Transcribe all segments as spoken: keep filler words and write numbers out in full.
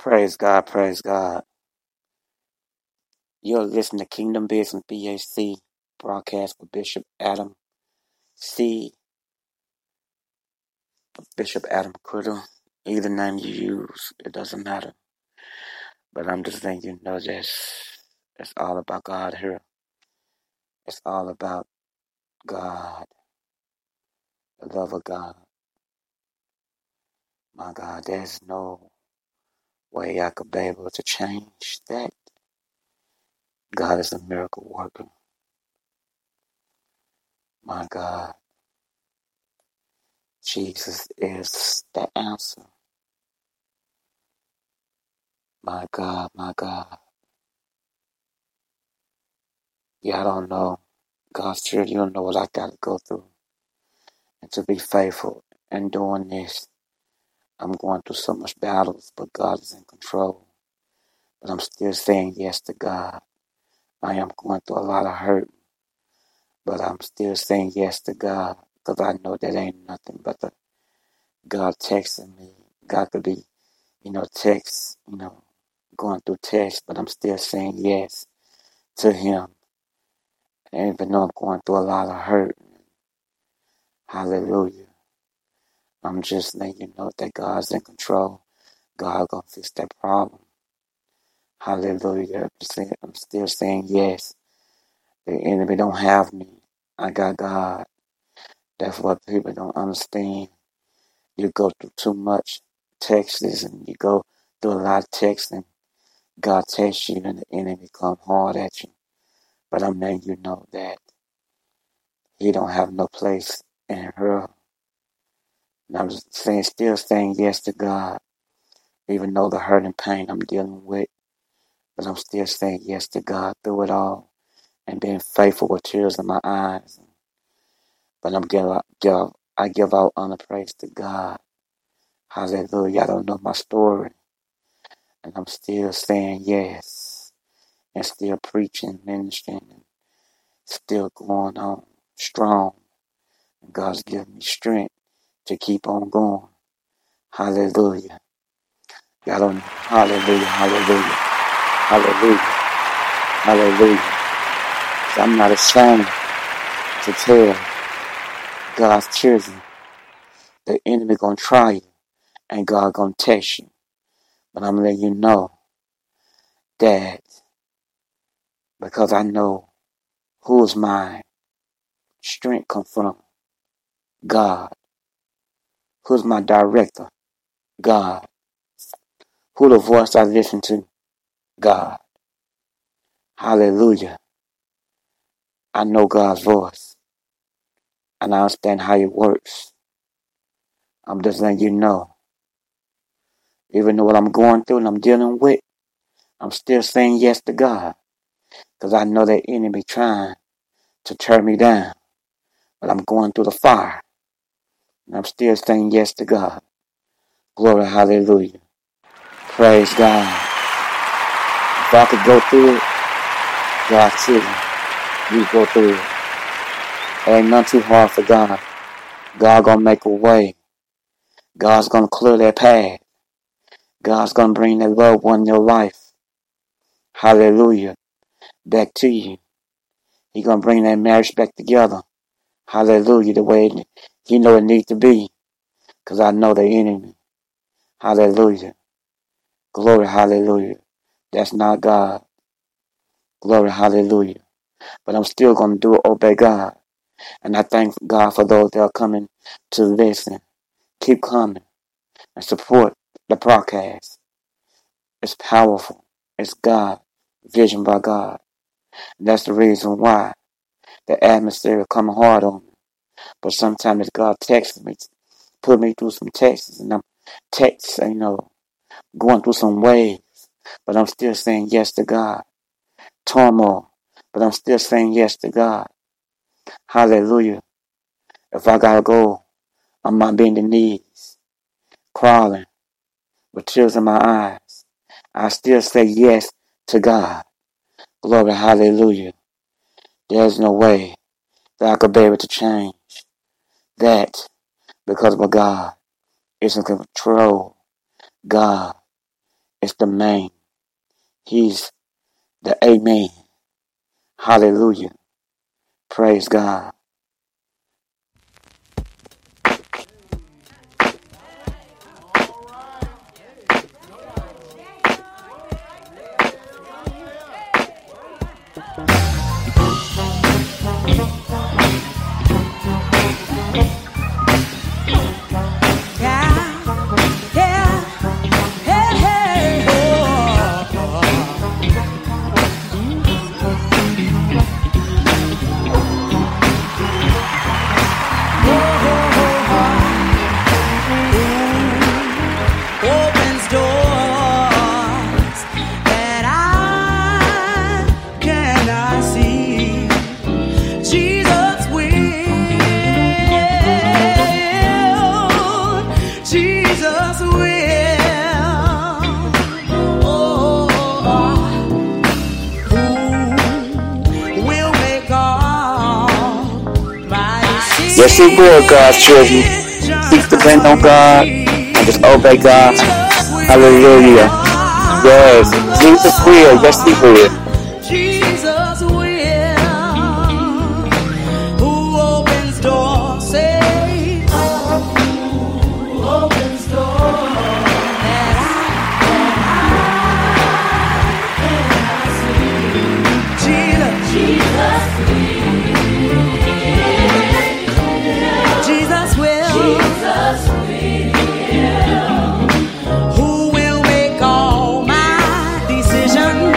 Praise God, praise God. You're listening to Kingdom Business bac, broadcast with Bishop Adam C. Bishop Adam Criddle. Either name you use, it doesn't matter. But I'm just letting you know this. It's all about God here. It's all about God. The love of God. My God, there's no way I could be able to change that. God is a miracle worker. My God. Jesus is the answer. My God, my God. Yeah, I don't know. God's children, you don't know what I got to go through. And to be faithful in doing this, I'm going through so much battles, but God is in control. But I'm still saying yes to God. I am going through a lot of hurt, but I'm still saying yes to God, because I know that ain't nothing but the God texting me. God could be, you know, text, you know, going through text, but I'm still saying yes to Him. And even though I'm going through a lot of hurt, hallelujah. I'm just letting you know that God's in control. God gonna fix that problem. Hallelujah. I'm still saying yes. The enemy don't have me. I got God. That's what people don't understand. You go through too much texts and you go through a lot of texting. God texts you and the enemy come hard at you. But I'm letting you know that He don't have no place in her. And I'm just saying, still saying yes to God. Even though the hurt and pain I'm dealing with. But I'm still saying yes to God through it all. And being faithful with tears in my eyes. But I'm give out, give, I give out honor praise to God. Hallelujah. I don't know my story. And I'm still saying yes. And still preaching, ministering. And still going on strong. And God's giving me strength to keep on going. Hallelujah. I don't know. Hallelujah. Hallelujah. Hallelujah. Hallelujah. So I'm not ashamed to tell God's children the enemy gonna try you and God gonna test you. But I'm letting you know that because I know who's my strength come from. God. Who's my director? God. Who the voice I listen to? God. Hallelujah. I know God's voice. And I understand how it works. I'm just letting you know. Even though what I'm going through and I'm dealing with, I'm still saying yes to God. Because I know that enemy trying to tear me down. But I'm going through the fire. And I'm still saying yes to God. Glory, hallelujah. Praise God. If I could go through it, God said, you go through it. It ain't nothing too hard for God. God gonna make a way. God's gonna clear that path. God's gonna bring that loved one in your life. Hallelujah. Back to you. He gonna bring that marriage back together. Hallelujah. The way it, you know it needs to be. Because I know the enemy. Hallelujah. Glory, hallelujah. That's not God. Glory, hallelujah. But I'm still going to do it, obey God. And I thank God for those that are coming to listen. Keep coming and support the broadcast. It's powerful. It's God. Vision by God. And that's the reason why the atmosphere is coming hard on me. But sometimes God texts me, put me through some texts, and I'm texts, you know, going through some waves. But I'm still saying yes to God. Turmoil. But I'm still saying yes to God. Hallelujah. If I gotta go, I'm not bending knees. Crawling. With tears in my eyes. I still say yes to God. Glory, hallelujah. There's no way that I could be able to change that. Because my God is in control. God is the man. He's the amen. Hallelujah. Praise God. Yes, it will, God's children. Seek the bend on God and just obey God. Hallelujah. Yes, Jesus will. Yes, He will. Who will make all my decisions?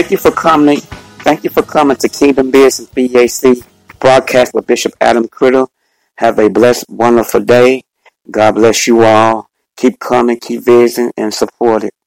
Thank you for coming. Thank you for coming to Kingdom Business B A C broadcast with Bishop Adam Criddle. Have a blessed, wonderful day. God bless you all. Keep coming, keep visiting, and support it.